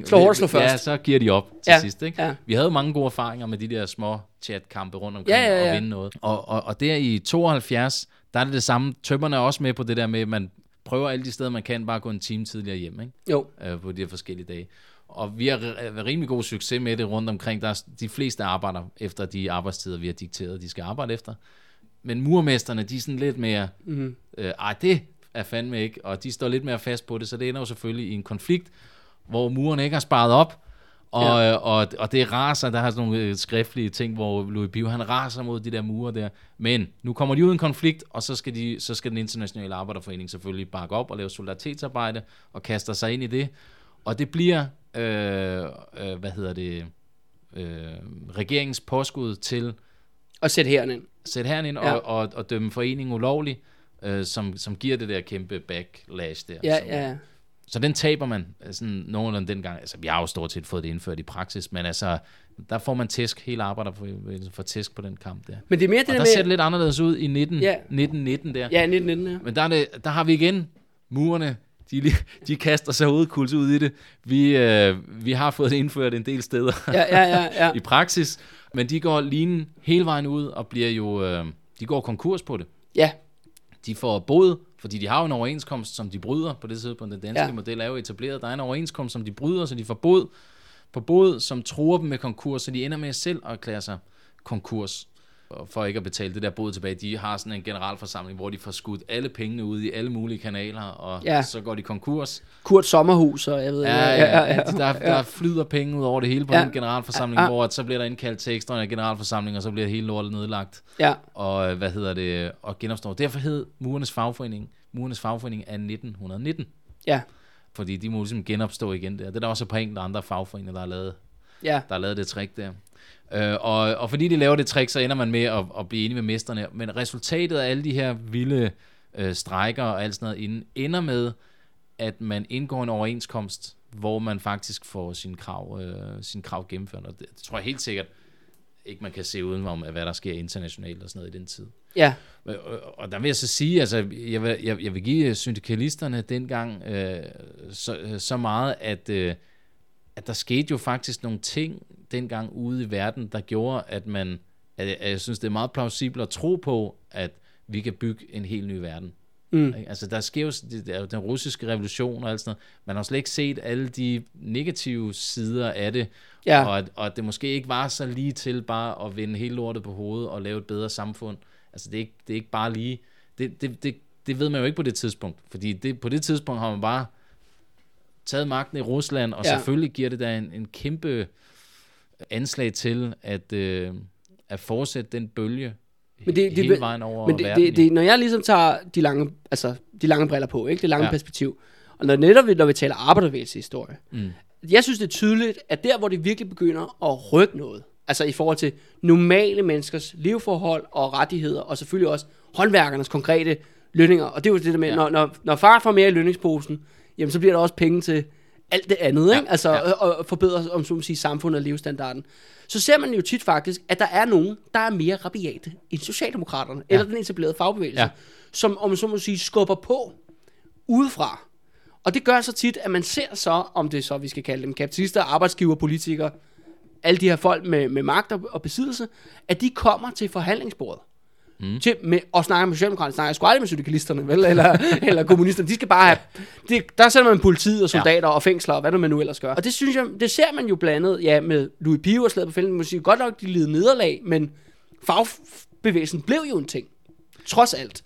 slå hårdt, slå først. Ja, så giver de op til ja. sidst. Ikke? Ja. Vi havde mange gode erfaringer med de der små chatkampe rundt omkring ja, ja, ja. og vinde noget. Og, og, og der i tooghalvfjerds, der er det det samme. Tømmerne er også med på det der med, at man prøver alle de steder, man kan, bare gå en time tidligere hjem, ikke? Jo. Øh, på de forskellige dage. Og vi har rimelig god succes med det rundt omkring. Der er de fleste arbejder efter de arbejdstider, vi har dikteret, de skal arbejde efter. Men murmesterne, de er sådan lidt mere, mm. øh, ej, det er fandme ikke, og de står lidt mere fast på det, så det ender jo selvfølgelig i en konflikt, hvor murerne ikke har sparet op, og, ja. og, og, og det raser, der har sådan nogle skriftlige ting, hvor Louis Pio, han raser mod de der murer der, men nu kommer de ud i en konflikt, og så skal, de, så skal den internationale arbejderforening selvfølgelig bakke op og lave solidaritetsarbejde, og kaster sig ind i det, og det bliver, øh, øh, hvad hedder det, øh, regeringens påskud til og sætte herren ind. Sætte herren ind ja. og, og, og dømme foreningen ulovlig, øh, som, som giver det der kæmpe backlash der. Ja, så, ja. så den taber man sådan nogenlunde dengang. Altså, vi har jo stort set fået det indført i praksis, men altså, der får man tæsk. Hele arbejderforeningen får tæsk på den kamp der. Men det er mere og det der, der ser med... det lidt anderledes ud i nitten nitten der. Ja, nitten nitten ja. Men der, er det, der har vi igen murerne. De, de kaster sig ud, kulse ud i det. Vi, øh, vi har fået det indført en del steder ja, ja, ja, ja. i praksis. Men de går linen hele vejen ud og bliver jo, øh, de går konkurs på det. Ja. De får bod, fordi de har en overenskomst, som de bryder. På det tidspunkt, den danske ja. model er jo etableret. Der er en overenskomst, som de bryder, så de får bod på bod, som truer dem med konkurs. Så de ender med selv at erklære sig konkurs for ikke at betale det der bod tilbage. De har sådan en generalforsamling, hvor de får skudt alle pengene ud i alle mulige kanaler, og ja. så går de konkurs. Kurt Sommerhus, og jeg ved ikke. Ja, ja, ja, ja. Der, der flyder penge ud over det hele på ja. den generalforsamling, ja. hvor at så bliver der indkaldt til ekstra generalforsamling, og så bliver det hele lortet nedlagt. Ja. Og hvad hedder det, og genopstår. Derfor hed Murernes Fagforening, Murernes Fagforening af nitten nitten. Ja. Fordi de må ligesom genopstå igen der. Det er der også et par enkelte andre fagforeninger, der har lavet, ja. der har lavet det trick der. Øh, og, og fordi de laver det trick, så ender man med at, at blive enige med mesterne. Men resultatet af alle de her vilde øh, strejker og alt sådan noget inden, ender med, at man indgår en overenskomst, hvor man faktisk får sine krav, øh, sin krav gennemført. Og det, det tror jeg helt sikkert ikke, man kan se udenom, hvad der sker internationalt og sådan noget i den tid. Ja. Og, og, og der vil jeg så sige, altså, jeg vil, jeg, jeg vil give syndikalisterne dengang øh, så, så meget, at... Øh, at der skete jo faktisk nogle ting dengang ude i verden, der gjorde, at man, at jeg synes, det er meget plausibelt at tro på, at vi kan bygge en helt ny verden. Mm. Altså, der sker jo den russiske revolution og alt sådan noget. Man har slet ikke set alle de negative sider af det, ja. og, at, og at det måske ikke var så lige til bare at vende hele lortet på hovedet og lave et bedre samfund. Altså, det er ikke, det er ikke bare lige... Det, det, det, det ved man jo ikke på det tidspunkt, fordi det, på det tidspunkt har man bare... taget magten i Rusland, og ja. selvfølgelig giver det da en, en kæmpe anslag til at, øh, at fortsætte den bølge men det, hele det, vejen over men det, verden. Det, det, når jeg ligesom tager de lange, altså, de lange briller på, ikke? Det lange ja. perspektiv, og når, netop når vi taler arbejderbevægelseshistorie, mm. jeg synes det er tydeligt, at der hvor det virkelig begynder at rykke noget, altså i forhold til normale menneskers leveforhold og rettigheder, og selvfølgelig også håndværkernes konkrete lønninger, og det er jo det der med, ja. når, når, når far får mere i lønningsposen, jamen så bliver der også penge til alt det andet, ikke? Ja, altså ja. Og forbedre, om så man siger, samfundet og levestandarden. Så ser man jo tit faktisk, at der er nogen, der er mere rabiate end Socialdemokraterne, ja. eller den etablerede fagbevægelse, ja. som om så må sige skubber på udefra. Og det gør så tit, at man ser så, om det så, vi skal kalde dem kapitalister, arbejdsgiver, politikere, alle de her folk med, med magt og, og besiddelse, at de kommer til forhandlingsbordet. Mm. Til med, og snakker med Socialdemokraterne, snakker sgu aldrig med syndikalisterne, vel? Eller, eller kommunisterne, de skal bare have, de, der sender man politi og soldater ja. og fængsler, og hvad man nu ellers gør. Og det synes jeg, det ser man jo blandt andet, ja, med Louis Pio og slaget på fælden, man siger godt nok, de lidede nederlag, men fagbevægelsen blev jo en ting, trods alt,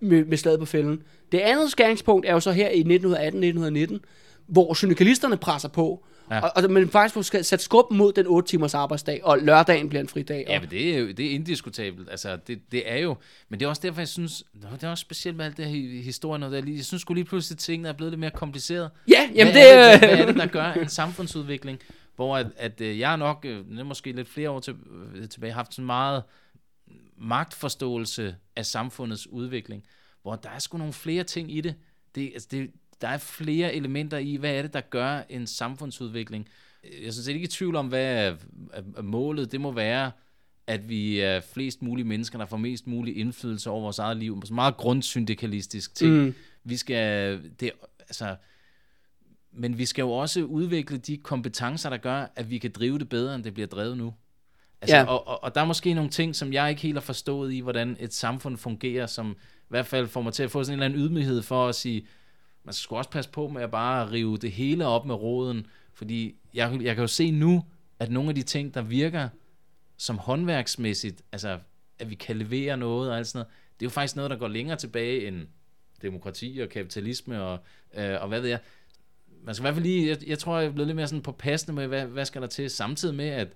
med, med slaget på fælden. Det andet skæringspunkt er jo så her i nitten atten nitten nitten, hvor syndikalisterne presser på, ja. Og, og man faktisk får sat skub mod den otte timers arbejdsdag, og lørdagen bliver en fridag. Og... ja, men det er jo det er indiskutabelt. Altså, det, det er jo... Men det er også derfor, jeg synes... Det er også specielt med alt det her historien. Og der, jeg synes sgu lige pludselig, at tingene er blevet lidt mere kompliceret. Ja, jamen hvad det... Er det hvad, hvad er det, der gør en samfundsudvikling, hvor at, at jeg nok, måske lidt flere år til, tilbage, har haft sådan meget magtforståelse af samfundets udvikling, hvor der er sgu nogle flere ting i det. Det, altså, det der er flere elementer i, hvad er det, der gør en samfundsudvikling. Jeg synes ikke i tvivl om, hvad målet det må være, at vi er flest mulige mennesker, der får mest mulig indflydelse over vores eget liv. Så meget grundsyndikalistisk ting. Mm. Vi skal, det, altså, men vi skal jo også udvikle de kompetencer, der gør, at vi kan drive det bedre, end det bliver drevet nu. Altså, yeah. og, og, og der er måske nogle ting, som jeg ikke helt har forstået i, hvordan et samfund fungerer, som i hvert fald får mig til at få sådan en eller anden ydmyghed for at sige, man skal også passe på med at bare rive det hele op med roden, Fordi jeg, jeg kan jo se nu, at nogle af de ting, der virker som håndværksmæssigt, altså at vi kan levere noget og alt sådan noget, det er jo faktisk noget, der går længere tilbage end demokrati og kapitalisme og, øh, og hvad ved jeg. Man skal i hvert fald lige, jeg, jeg tror, jeg er blevet lidt mere sådan påpassende med, hvad, hvad skal der til, samtidig med, at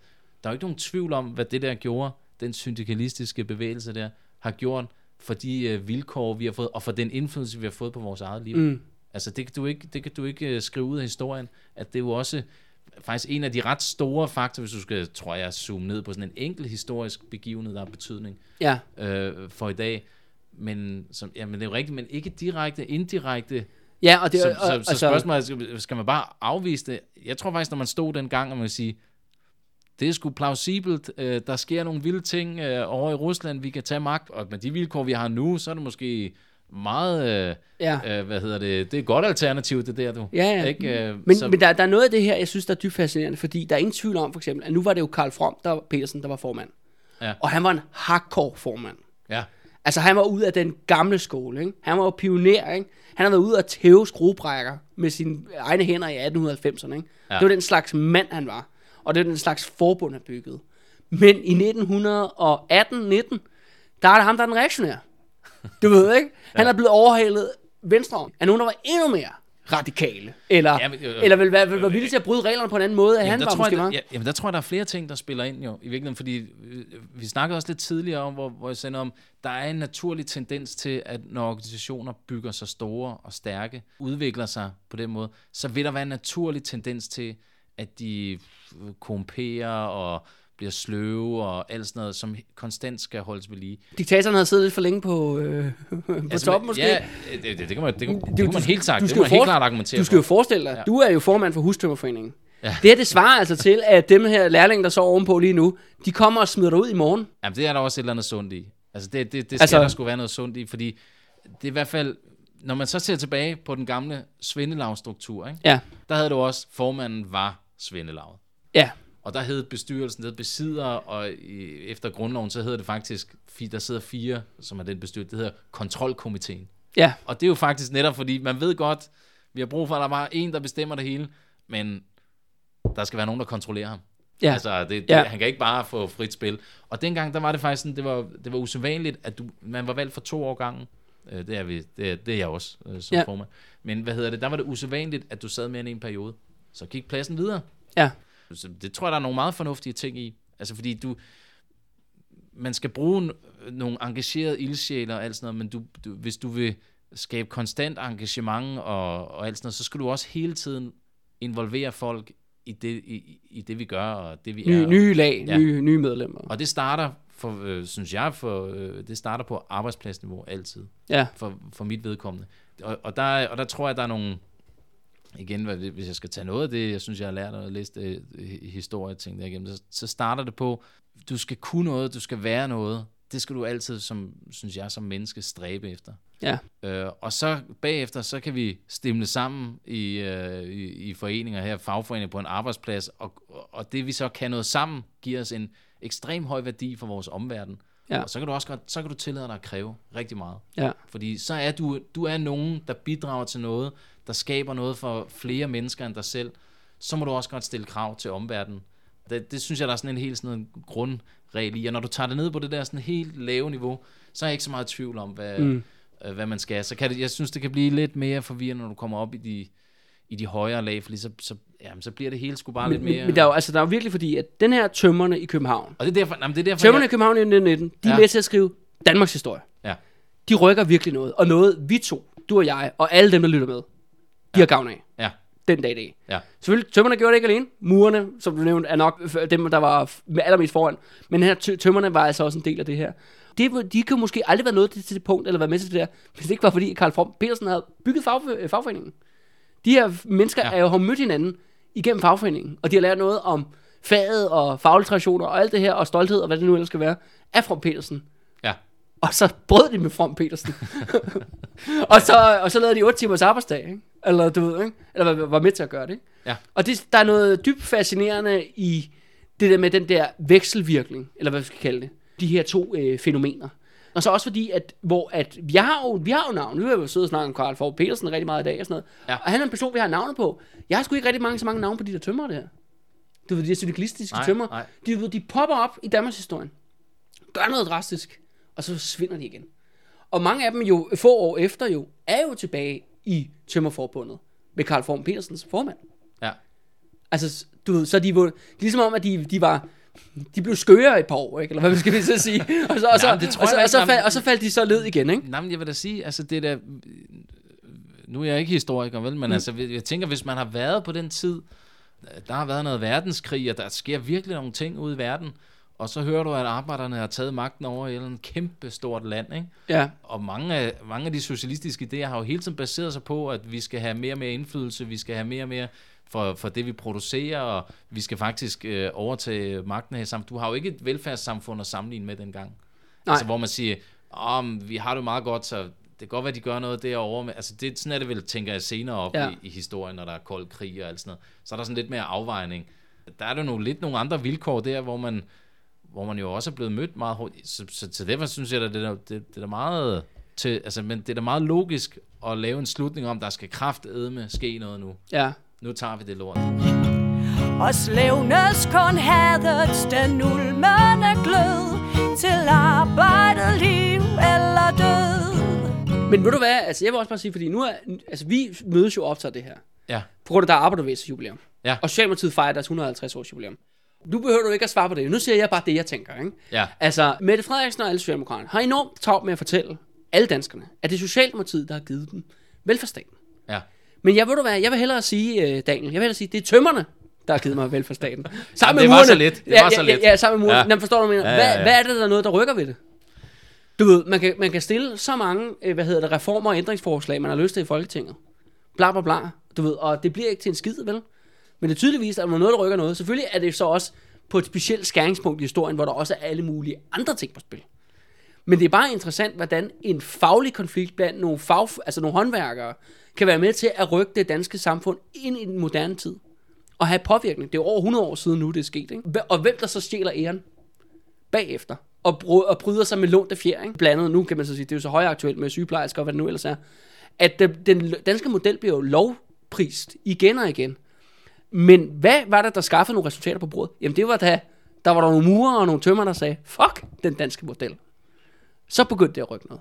der er jo ikke nogen tvivl om, hvad det der gjorde, den syndikalistiske bevægelse der, har gjort for de øh, vilkår, vi har fået, og for den indflydelse, vi har fået på vores eget liv. Mm. Altså, det kan du ikke, det kan du ikke skrive ud af historien, at det er jo også faktisk en af de ret store faktorer, hvis du skal, tror jeg, zoome ned på sådan en enkelt historisk begivenhed, der har betydning ja. øh, for i dag. Men, som, ja, men det er jo rigtigt, men ikke direkte, indirekte. Ja, og det, så, og, så, og, så, så spørgsmålet skal, skal man bare afvise det? Jeg tror faktisk, når man stod dengang, og man kan sige, det er sgu plausibelt, øh, der sker nogle vilde ting øh, over i Rusland, vi kan tage magt, og med de vilkår, vi har nu, så er det måske meget, øh, ja. øh, hvad hedder det, det er et godt alternativ, det der, du. Ja, ja. Ikke, øh, men, så... men der, der er noget af det her, jeg synes, der er dybt fascinerende, fordi der er ingen tvivl om, for eksempel, at nu var det jo Carl From der, Petersen, der var formand. Ja. Og han var en hardcore formand. Ja. Altså, han var ud af den gamle skole, ikke? Han var jo pioner, ikke? Han har været ude og tæve skruebrækker med sine egne hænder i atten halvfemserne, ikke? Ja. Det var den slags mand, han var. Og det var den slags forbund, han byggede. Men i nitten atten nitten, der er det ham, der er den reaktionære. Du ved, ikke? Han ja. er blevet overhalet venstreom af nogen, der var endnu mere radikale. Eller, ja, men, øh, eller vil være villige øh, til at bryde reglerne på en anden måde, end han var måske var. Ja, jamen, der tror jeg, der er flere ting, der spiller ind jo. I virkeligheden, fordi vi snakkede også lidt tidligere om, hvor, hvor jeg sagde om, der er en naturlig tendens til, at når organisationer bygger sig store og stærke, udvikler sig på den måde, så vil der være en naturlig tendens til, at de korrumperer og bliver sløve og alt sådan noget, som konstant skal holdes ved lige. Diktatoren havde siddet lidt for længe på, øh, på altså, toppen måske. Ja, det, det, det kan man, det, det, det kan man helt sagt. Du skal, det man helt klart argumentere. Du skal jo forestille dig, ja. Du er jo formand for Hustømmerforeningen. Ja. Det her, det svarer altså til, at dem her lærlinge, der sover ovenpå lige nu, de kommer og smider dig ud i morgen. Jamen, det er der også et eller andet sundt i. Altså, det, det, det skal altså, der sgu være noget sundt i, fordi det er i hvert fald... Når man så ser tilbage på den gamle svindelavstruktur, ikke? Ja. Der havde du også, formanden var svindelavet. Ja. Og der hed bestyrelsen, det hed besidder, og i, efter grundloven, så hedder det faktisk, der sidder fire, som er den bestyrelse, det hedder kontrolkomiteen. Ja. Og det er jo faktisk netop, fordi man ved godt, vi har brug for, at der bare en, der bestemmer det hele, men der skal være nogen, der kontrollerer ham. Ja. Altså, det, det, ja. Han kan ikke bare få frit spil. Og dengang, der var det faktisk sådan, det var, det var usædvanligt, at du, man var valgt for to år gangen. Det er, vi, det, er, det er jeg også øh, som ja. formand. Men hvad hedder det? Der var det usædvanligt, at du sad mere end en periode. Så gik pladsen videre. Ja. Så det tror jeg, der er nogle meget fornuftige ting i. Altså fordi du... Man skal bruge n- nogle engagerede ildsjæler og alt sådan noget, men du, du, hvis du vil skabe konstant engagement og, og alt sådan noget, så skal du også hele tiden involvere folk i det, i, i det vi gør og det, vi nye, er. Nye lag, ja. nye, nye medlemmer. Og det starter... For, øh, synes jeg, for, øh, det starter på arbejdspladsniveau altid, ja. for, for mit vedkommende. Og, og, der, og der tror jeg, der er nogle, igen, hvis jeg skal tage noget af det, jeg synes, jeg har lært at læse øh, historie og ting der igennem, så, så starter det på, du skal kunne noget, du skal være noget, det skal du altid, som, synes jeg, som menneske stræbe efter. Ja. Øh, og så bagefter, så kan vi stimle sammen i, øh, i, i foreninger her, fagforeninger på en arbejdsplads, og, og det vi så kan noget sammen, giver os en ekstrem høj værdi for vores omverden. Ja. Og så kan du også godt, så kan du tillade dig at kræve rigtig meget. Ja. Fordi så er du, du er nogen, der bidrager til noget, der skaber noget for flere mennesker end dig selv. Så må du også godt stille krav til omverdenen. Det, det synes jeg, der er sådan en helt sådan en grundregel i. Og når du tager det ned på det der sådan helt lave niveau, så er jeg ikke så meget i tvivl om, hvad, mm. øh, hvad man skal. Så kan det, jeg synes, det kan blive lidt mere forvirrende, når du kommer op i de, i de højere lag, fordi så, så, jamen, så bliver det hele sgu bare men, lidt mere... Men der er jo, altså, der er jo virkelig fordi, at den her tømmerne i København... Og det er derfor... Jamen, det er derfor tømmerne jeg... i København i nitten nitten, de ja. er med til at skrive Danmarks historie. Ja. De rykker virkelig noget, og noget vi to, du og jeg, og alle dem, der lytter med, de ja. har gavn af. Ja. Den dag i dag. Ja. Selvfølgelig, tømmerne gjorde det ikke alene. Murerne, som du nævnte, er nok dem, der var allermest foran. Men den her tø- tømmerne var altså også en del af det her. Det, de kan måske aldrig være nået til det punkt, eller være med til det der, hvis det ikke var fordi, Carl From Petersen havde bygget fagf- fagforeningen. De her mennesker ja. er jo, har mødt hinanden igennem fagforeningen, og de har lært noget om faget og faglige traditioner og alt det her, og stolthed og hvad det nu ellers skal være, af From Petersen. Ja. Og så brød de med From Petersen. og, så, og så lavede de otte timers arbejdsdag, ikke? Eller du ved, ikke? Eller var med til at gøre det. Ikke? Ja. Og det, der er noget dybt fascinerende i det der med den der vekselvirkning, eller hvad vi skal kalde det, de her to øh, fænomener. Og så også fordi, at, hvor, at vi har jo, vi har jo navn. Nu har vi jo siddet og snakket om Carl From Petersen rigtig meget i dag og sådan noget. Ja. Og han er en person, vi har navne på. Jeg har sgu ikke rigtig mange, så mange navne på de der tømmer der. Du ved, de cyklistiske tømmer. De, de popper op i Danmarks historien. Gør noget drastisk. Og så svinder de igen. Og mange af dem jo, få år efter jo, er jo tilbage i tømmerforbundet. Med Carl From Petersen som formand. Ja. Altså, du ved, så de var... Ligesom om, at de, de var... De blev skøre et par år, ikke? Eller hvad skal vi så sige? Og så, og så, Jamen, og så, og så, fald, og så faldt de så led igen, ikke? Nej, men jeg vil da sige, altså det der... Nu er jeg ikke historiker, vel? Men mm. altså, jeg tænker, hvis man har været på den tid... Der har været noget verdenskrig, og der sker virkelig nogle ting ude i verden. Og så hører du, at arbejderne har taget magten over i et kæmpe stort land, ikke? Ja. Og mange af, mange af de socialistiske idéer har jo hele tiden baseret sig på, at vi skal have mere og mere indflydelse, vi skal have mere og mere... For, for det vi producerer, og vi skal faktisk øh, overtage magten her sammen. Du har jo ikke et velfærdssamfund at sammenligne med dengang. Nej. Altså hvor man siger, oh, vi har det meget godt, så det kan godt være, de gør noget derovre. Altså det, sådan er det vel, tænker jeg senere op ja. i, i historien, når der er kold krig og alt sådan noget. Så er der sådan lidt mere afvejning. Der er der jo lidt nogle andre vilkår der, hvor man, hvor man jo også er blevet mødt meget hurtigt. Så, så, så derfor synes jeg, at det er det, det meget... Til, altså, men det er da meget logisk at lave en slutning om, der skal kraftedme ske noget nu. Ja. Nu tager vi det lort. Og slevnes kun hadets den ulmende glød til arbejdet, liv eller død. Men ved du hvad, altså jeg vil også bare sige, fordi nu er, altså vi mødes jo op til det her. Ja. På grund af, der er arbejdervæsets jubilæum. Ja. Og Socialdemokratiet fejrer deres hundrede og halvtreds års jubilæum. Nu behøver du ikke at svare på det. Nu siger jeg bare det, jeg tænker, ikke? Ja. Altså, Mette Frederiksen og alle Socialdemokraterne har enormt travlt med at fortælle alle danskerne, at det er Socialdemokratiet, der har givet dem velfærdsstaten. Ja. Men jeg ved du hvad, jeg vil hellere sige, Daniel, jeg vil hellere sige, det er tømmerne, der har givet mig velfærdsstaten. Sammen med murene. Det var så let. Det var så let. Ja, ja, ja, sammen med murene. Ja. Forstår du, hvad jeg mener? Hvad, ja, ja, ja. hvad er det, der er noget, der rykker ved det? Du ved, man kan, man kan stille så mange, hvad hedder det, reformer og ændringsforslag, man har lyst til i Folketinget. Bla, bla, bla. Du ved, og det bliver ikke til en skid, vel? Men det er tydeligvis, at man noget, der rykker noget. Selvfølgelig er det så også på et specielt skæringspunkt i historien, hvor der også er alle mulige andre ting på spil. Men det er bare interessant, hvordan en faglig konflikt blandt nogle, fag, altså nogle håndværkere kan være med til at rykke det danske samfund ind i den moderne tid. Og have påvirkning. Det er over hundrede år siden nu, det er sket. Ikke? Og hvem der så stjæler æren bagefter og bryder sig med lånte fjer. Ikke? Blandt andet nu kan man så sige, det er jo så højaktuelt med sygeplejersker og hvad det nu ellers er. At den danske model bliver jo lovprist igen og igen. Men hvad var det, der skaffede nogle resultater på bordet? Jamen det var da, der var der nogle murer og nogle tømmer, der sagde, fuck den danske model. Så begyndte det at rykke noget.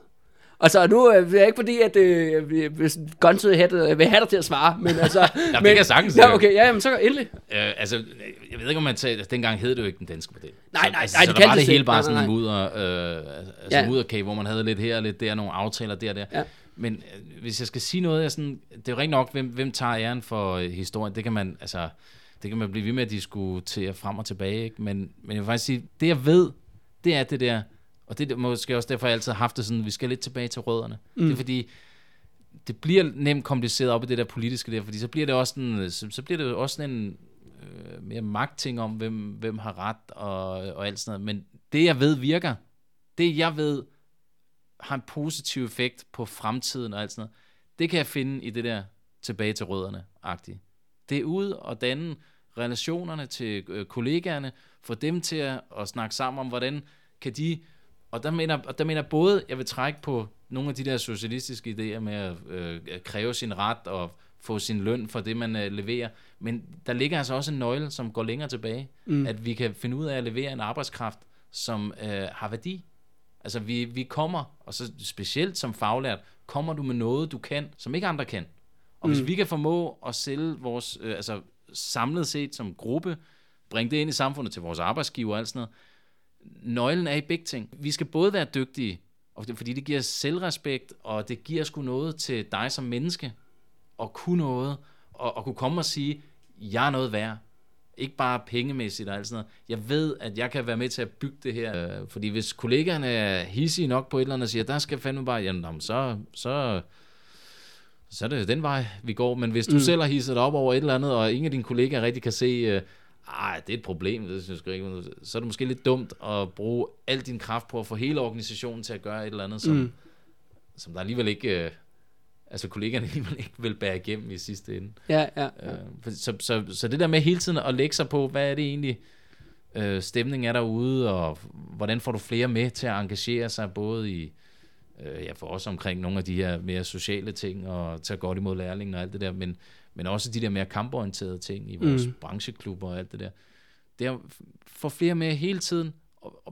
Og så nu er det ikke fordi, at øh, Gunsøde Hætter vil have dig til at svare, men altså... Jamen, men, det kan jeg sagtens. Ja, okay, ja, jamen, så endelig. Øh, altså, jeg ved ikke, om man tager... Altså, dengang hed det jo ikke den danske model. Nej, nej, nej, altså, nej det kan det Så var det hele bare sådan en mudder, øh, altså, ja. mudderkage, hvor man havde lidt her og lidt der, nogle aftaler der og der. Ja. Men øh, hvis jeg skal sige noget, jeg sådan, det er jo rigtig nok, hvem, hvem tager æren for øh, historien. Det kan man, altså, det kan man blive ved med at diskutere frem og tilbage, ikke? Men, men jeg vil faktisk sige, det jeg ved, det er det der... Og det er måske også derfor, jeg altid har haft det sådan, at vi skal lidt tilbage til rødderne. Mm. Det er fordi, det bliver nemt kompliceret op i det der politiske der, fordi så bliver det også sådan, så, så bliver det også sådan en øh, mere magtting om, hvem, hvem har ret og, og alt sådan noget. Men det, jeg ved virker, det jeg ved har en positiv effekt på fremtiden og alt sådan noget, det kan jeg finde i det der tilbage til rødderne-agtige. Det er ude og danne relationerne til øh, kollegaerne, få dem til at, at snakke sammen om, hvordan kan de... Og der mener, og der mener både, jeg vil trække på nogle af de der socialistiske idéer med at øh, kræve sin ret og få sin løn for det, man øh, leverer. Men der ligger altså også en nøgle, som går længere tilbage. Mm. At vi kan finde ud af at levere en arbejdskraft, som øh, har værdi. Altså vi, vi kommer, og så specielt som faglært, kommer du med noget, du kan, som ikke andre kan. Og hvis mm. vi kan formå at sælge vores, øh, altså samlet set som gruppe, bringe det ind i samfundet til vores arbejdsgiver og alt sådan noget. Nøglen er i begge ting. Vi skal både være dygtige, fordi det giver selvrespekt, og det giver sgu noget til dig som menneske, at kunne noget, og, og kunne komme og sige, jeg er noget værd. Ikke bare pengemæssigt og alt sådan noget. Jeg ved, at jeg kan være med til at bygge det her. Øh, fordi hvis kollegaerne er hissige nok på et eller andet, og siger, der skal fandme bare, jamen så, så, så er det den vej, vi går. Men hvis du mm. selv har hisset dig op over et eller andet, og ingen af dine kollegaer rigtig kan se... Øh, Ej, det er et problem, det synes jeg ikke. Så er det måske lidt dumt at bruge al din kraft på at få hele organisationen til at gøre et eller andet, som, mm. som der alligevel ikke, altså kollegerne alligevel ikke vil bære igennem i sidste ende. Ja, ja, ja. Så, så, så det der med hele tiden at lægge sig på, hvad er det egentlig, øh, stemning er derude, og hvordan får du flere med til at engagere sig, både i, øh, ja, for også omkring nogle af de her mere sociale ting, og tage godt imod lærlingen og alt det der, men, men også de der mere kamporienterede ting i vores mm. brancheklubber og alt det der. Det er få flere med hele tiden,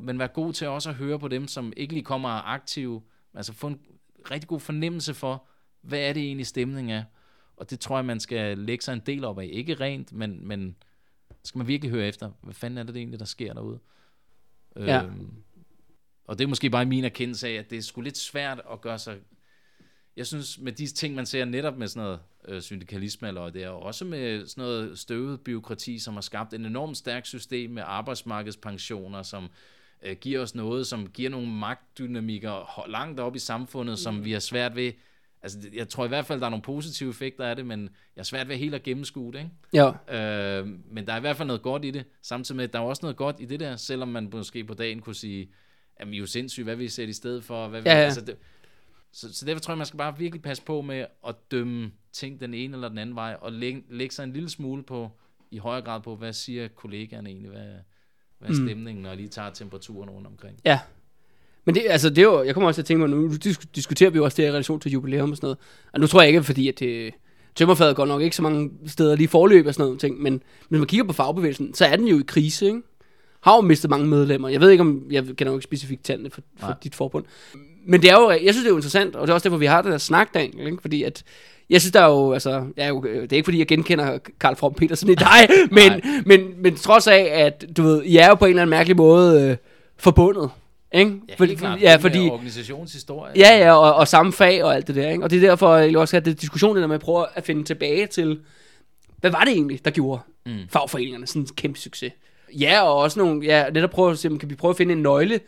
men være god til også at høre på dem, som ikke lige kommer aktive, altså få en rigtig god fornemmelse for, hvad er det egentlig stemning er, og det tror jeg, man skal lægge sig en del op af, ikke rent, men, men skal man virkelig høre efter, hvad fanden er det egentlig, der sker derude? Ja. Øhm, og det er måske bare min erkendelse af, at det er sgu lidt svært at gøre sig, jeg synes, med de ting, man ser netop med sådan noget øh, syndikalisme, eller det er også med sådan noget støvet byråkrati, som har skabt en enormt stærk system med arbejdsmarkedspensioner, som øh, giver os noget, som giver nogle magtdynamikker langt op i samfundet, som vi har svært ved. Altså, jeg tror i hvert fald, der er nogle positive effekter af det, men jeg er svært ved helt at gennemskue det, ikke? Ja. Øh, men der er i hvert fald noget godt i det, samtidig med, at der er også noget godt i det der, selvom man måske på dagen kunne sige, at vi er jo sindssyge, hvad vi sætter i stedet for, hvad vi... Ja, ja. Altså, det, Så, så derfor tror jeg, man skal bare virkelig passe på med at dømme ting den ene eller den anden vej, og lægge, lægge sig en lille smule på, i højere grad på, hvad siger kollegaerne egentlig, hvad, hvad er stemningen, og lige tager temperaturen rundt omkring. Ja, men det, altså, det er jo, jeg kommer også til at tænke mig, nu diskuterer vi jo også det i relation til jubilæum og sådan noget, og nu tror jeg ikke, fordi at det, tømmerfaget går nok ikke så mange steder lige forløb og sådan noget ting, men hvis man kigger på fagbevægelsen, så er den jo i krise, ikke? Har jo mistet mange medlemmer. Jeg ved ikke, om jeg kender jo ikke specifikt tallene for, for dit forbund. Men det er jo, jeg synes, det er jo interessant, og det er også derfor, vi har det der snak, Daniel, ikke? Fordi at, jeg synes, der er jo, altså, jeg er jo, det er ikke fordi, jeg genkender Carl From Petersen i dig, men, men, men, men trods af, at du ved, I er jo på en eller anden mærkelig måde øh, forbundet, ikke? Ja, fordi, klart, ja, fordi organisationshistorie. Ja, ja, og, og samme fag og alt det der, ikke? Og det er derfor, jeg også har det diskussion, der man prøver at finde tilbage til, hvad var det egentlig, der gjorde mm. fagforeningerne sådan en kæmpe succes? Ja, og også nogle, ja, netop prøve at se, kan vi prøve at finde en nøgle,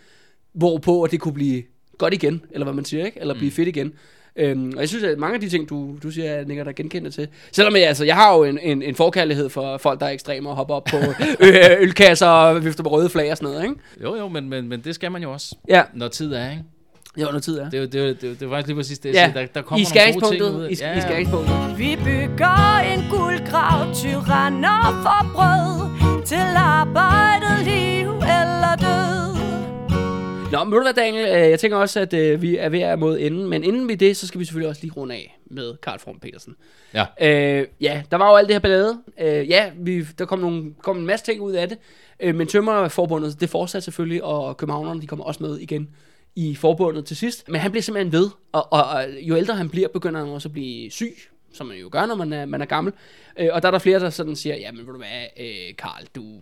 hvorpå at det kunne blive godt igen, eller hvad man siger, ikke? Eller blive mm. fedt igen. Øhm, og jeg synes, at mange af de ting, du, du siger, jeg nikker dig genkendende til. Selvom jeg, altså, jeg har jo en, en, en forkærlighed for folk, der er ekstreme og hopper op på ø- ølkasser og vifter med røde flag og sådan noget, ikke? Jo, jo, men, men, men det skal man jo også, ja. Når tid er, ikke? Jo, når tid er. Det er det, det, det, det faktisk lige præcis det, ja. der, der kommer nogle gode ting ud. I, ja, i skæringspunktet. Vi bygger en guldgrav, tyranner for brød, til arbejdet, liv eller død. Nå, men ved du hvad, Daniel? Jeg tænker også, at øh, vi er ved at mod enden. Men inden vi det, så skal vi selvfølgelig også lige runde af med Carl From Petersen. Ja. Øh, ja, der var jo alt det her ballade. Øh, ja, vi, der kom, nogle, kom en masse ting ud af det. Øh, men Tømmerforbundet, det fortsatte selvfølgelig, og københavnerne, de kommer også med igen i forbundet til sidst. Men han bliver simpelthen ved, og, og, og jo ældre han bliver, begynder han også at blive syg, som man jo gør, når man er, man er gammel. Øh, og der er der flere, der sådan siger, ja, men ved du hvad, øh, Carl, du...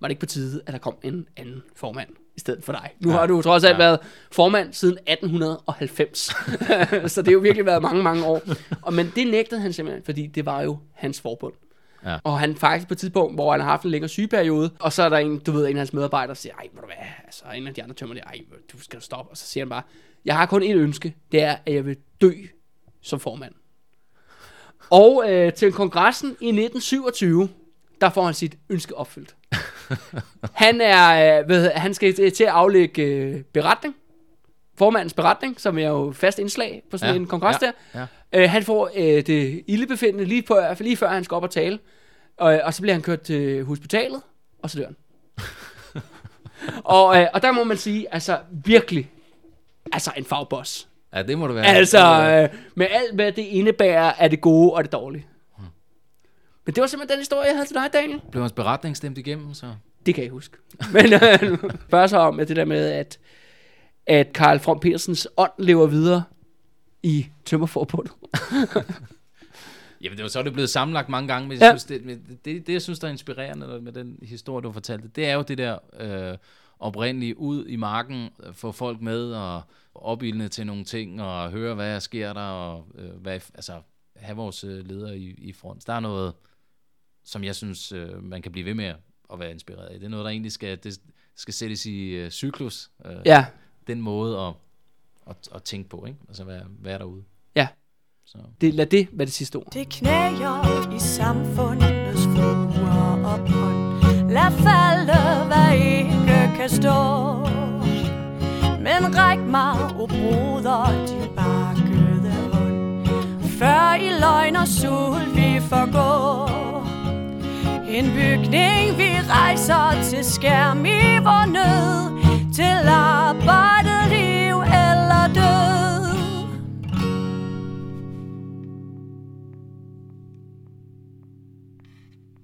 var det ikke på tide, at der kom en anden formand i stedet for dig? Nu ja, har du trods alt ja. været formand siden atten halvfems, så det har jo virkelig været mange, mange år. Og, men det nægtede han simpelthen, fordi det var jo hans forbund. Ja. Og han faktisk på et tidspunkt, hvor han har haft en længere sygeperiode, og så er der en, du ved, en af hans medarbejdere, der siger, ej, må du være, altså en af de andre tømmer der, ej, du skal stoppe, og så siger han bare, jeg har kun et ønske, det er, at jeg vil dø som formand. Og øh, til kongressen i nitten syvogtyve, der får han sit ønske opfyldt. Han, er, øh, ved, han skal til at aflægge øh, beretning, formandens beretning, som er jo fast indslag på sådan ja, en kongres ja, der. Ja. Øh, han får øh, det ildebefindende lige, på, lige før han skal op og tale, og, og så bliver han kørt til hospitalet, og så dør han. og, øh, og der må man sige, altså virkelig, altså en fagboss. Ja, det må det være. Altså øh, med alt, hvad det indebærer af det gode og det dårlige. Men det var simpelthen den historie, jeg havde til dig, Daniel. Blev hans beretning stemt igennem, så? Det kan jeg huske. Men øh, spørg så om at det der med, at, at Carl From Petersens ånd lever videre i Tømmerforbundet. Jamen, det var så det blevet sammenlagt mange gange, men ja. jeg synes, det, det, det, jeg synes, der er inspirerende med den historie, du fortalte, det er jo det der øh, oprindelige ud i marken, få folk med og opildne til nogle ting, og høre, hvad der sker der, og øh, hvad, altså, have vores ledere i, i front. Der er noget... som jeg synes, øh, man kan blive ved med at være inspireret af. Det er noget, der egentlig skal, det skal sættes i øh, cyklus. Øh, ja. Den måde at, at, at tænke på, ikke? Altså, hvad, hvad er derude? Ja. Så. Det, lad det være det sidste ord. Det knæger i samfundets fruer og bund. Lad falde, hvad ikke kan stå. Men ræk mig, o broder, din bakkede hånd. Før i løgn og sol vi forgår. en bygning, vi rejser til skærm i vor nød, til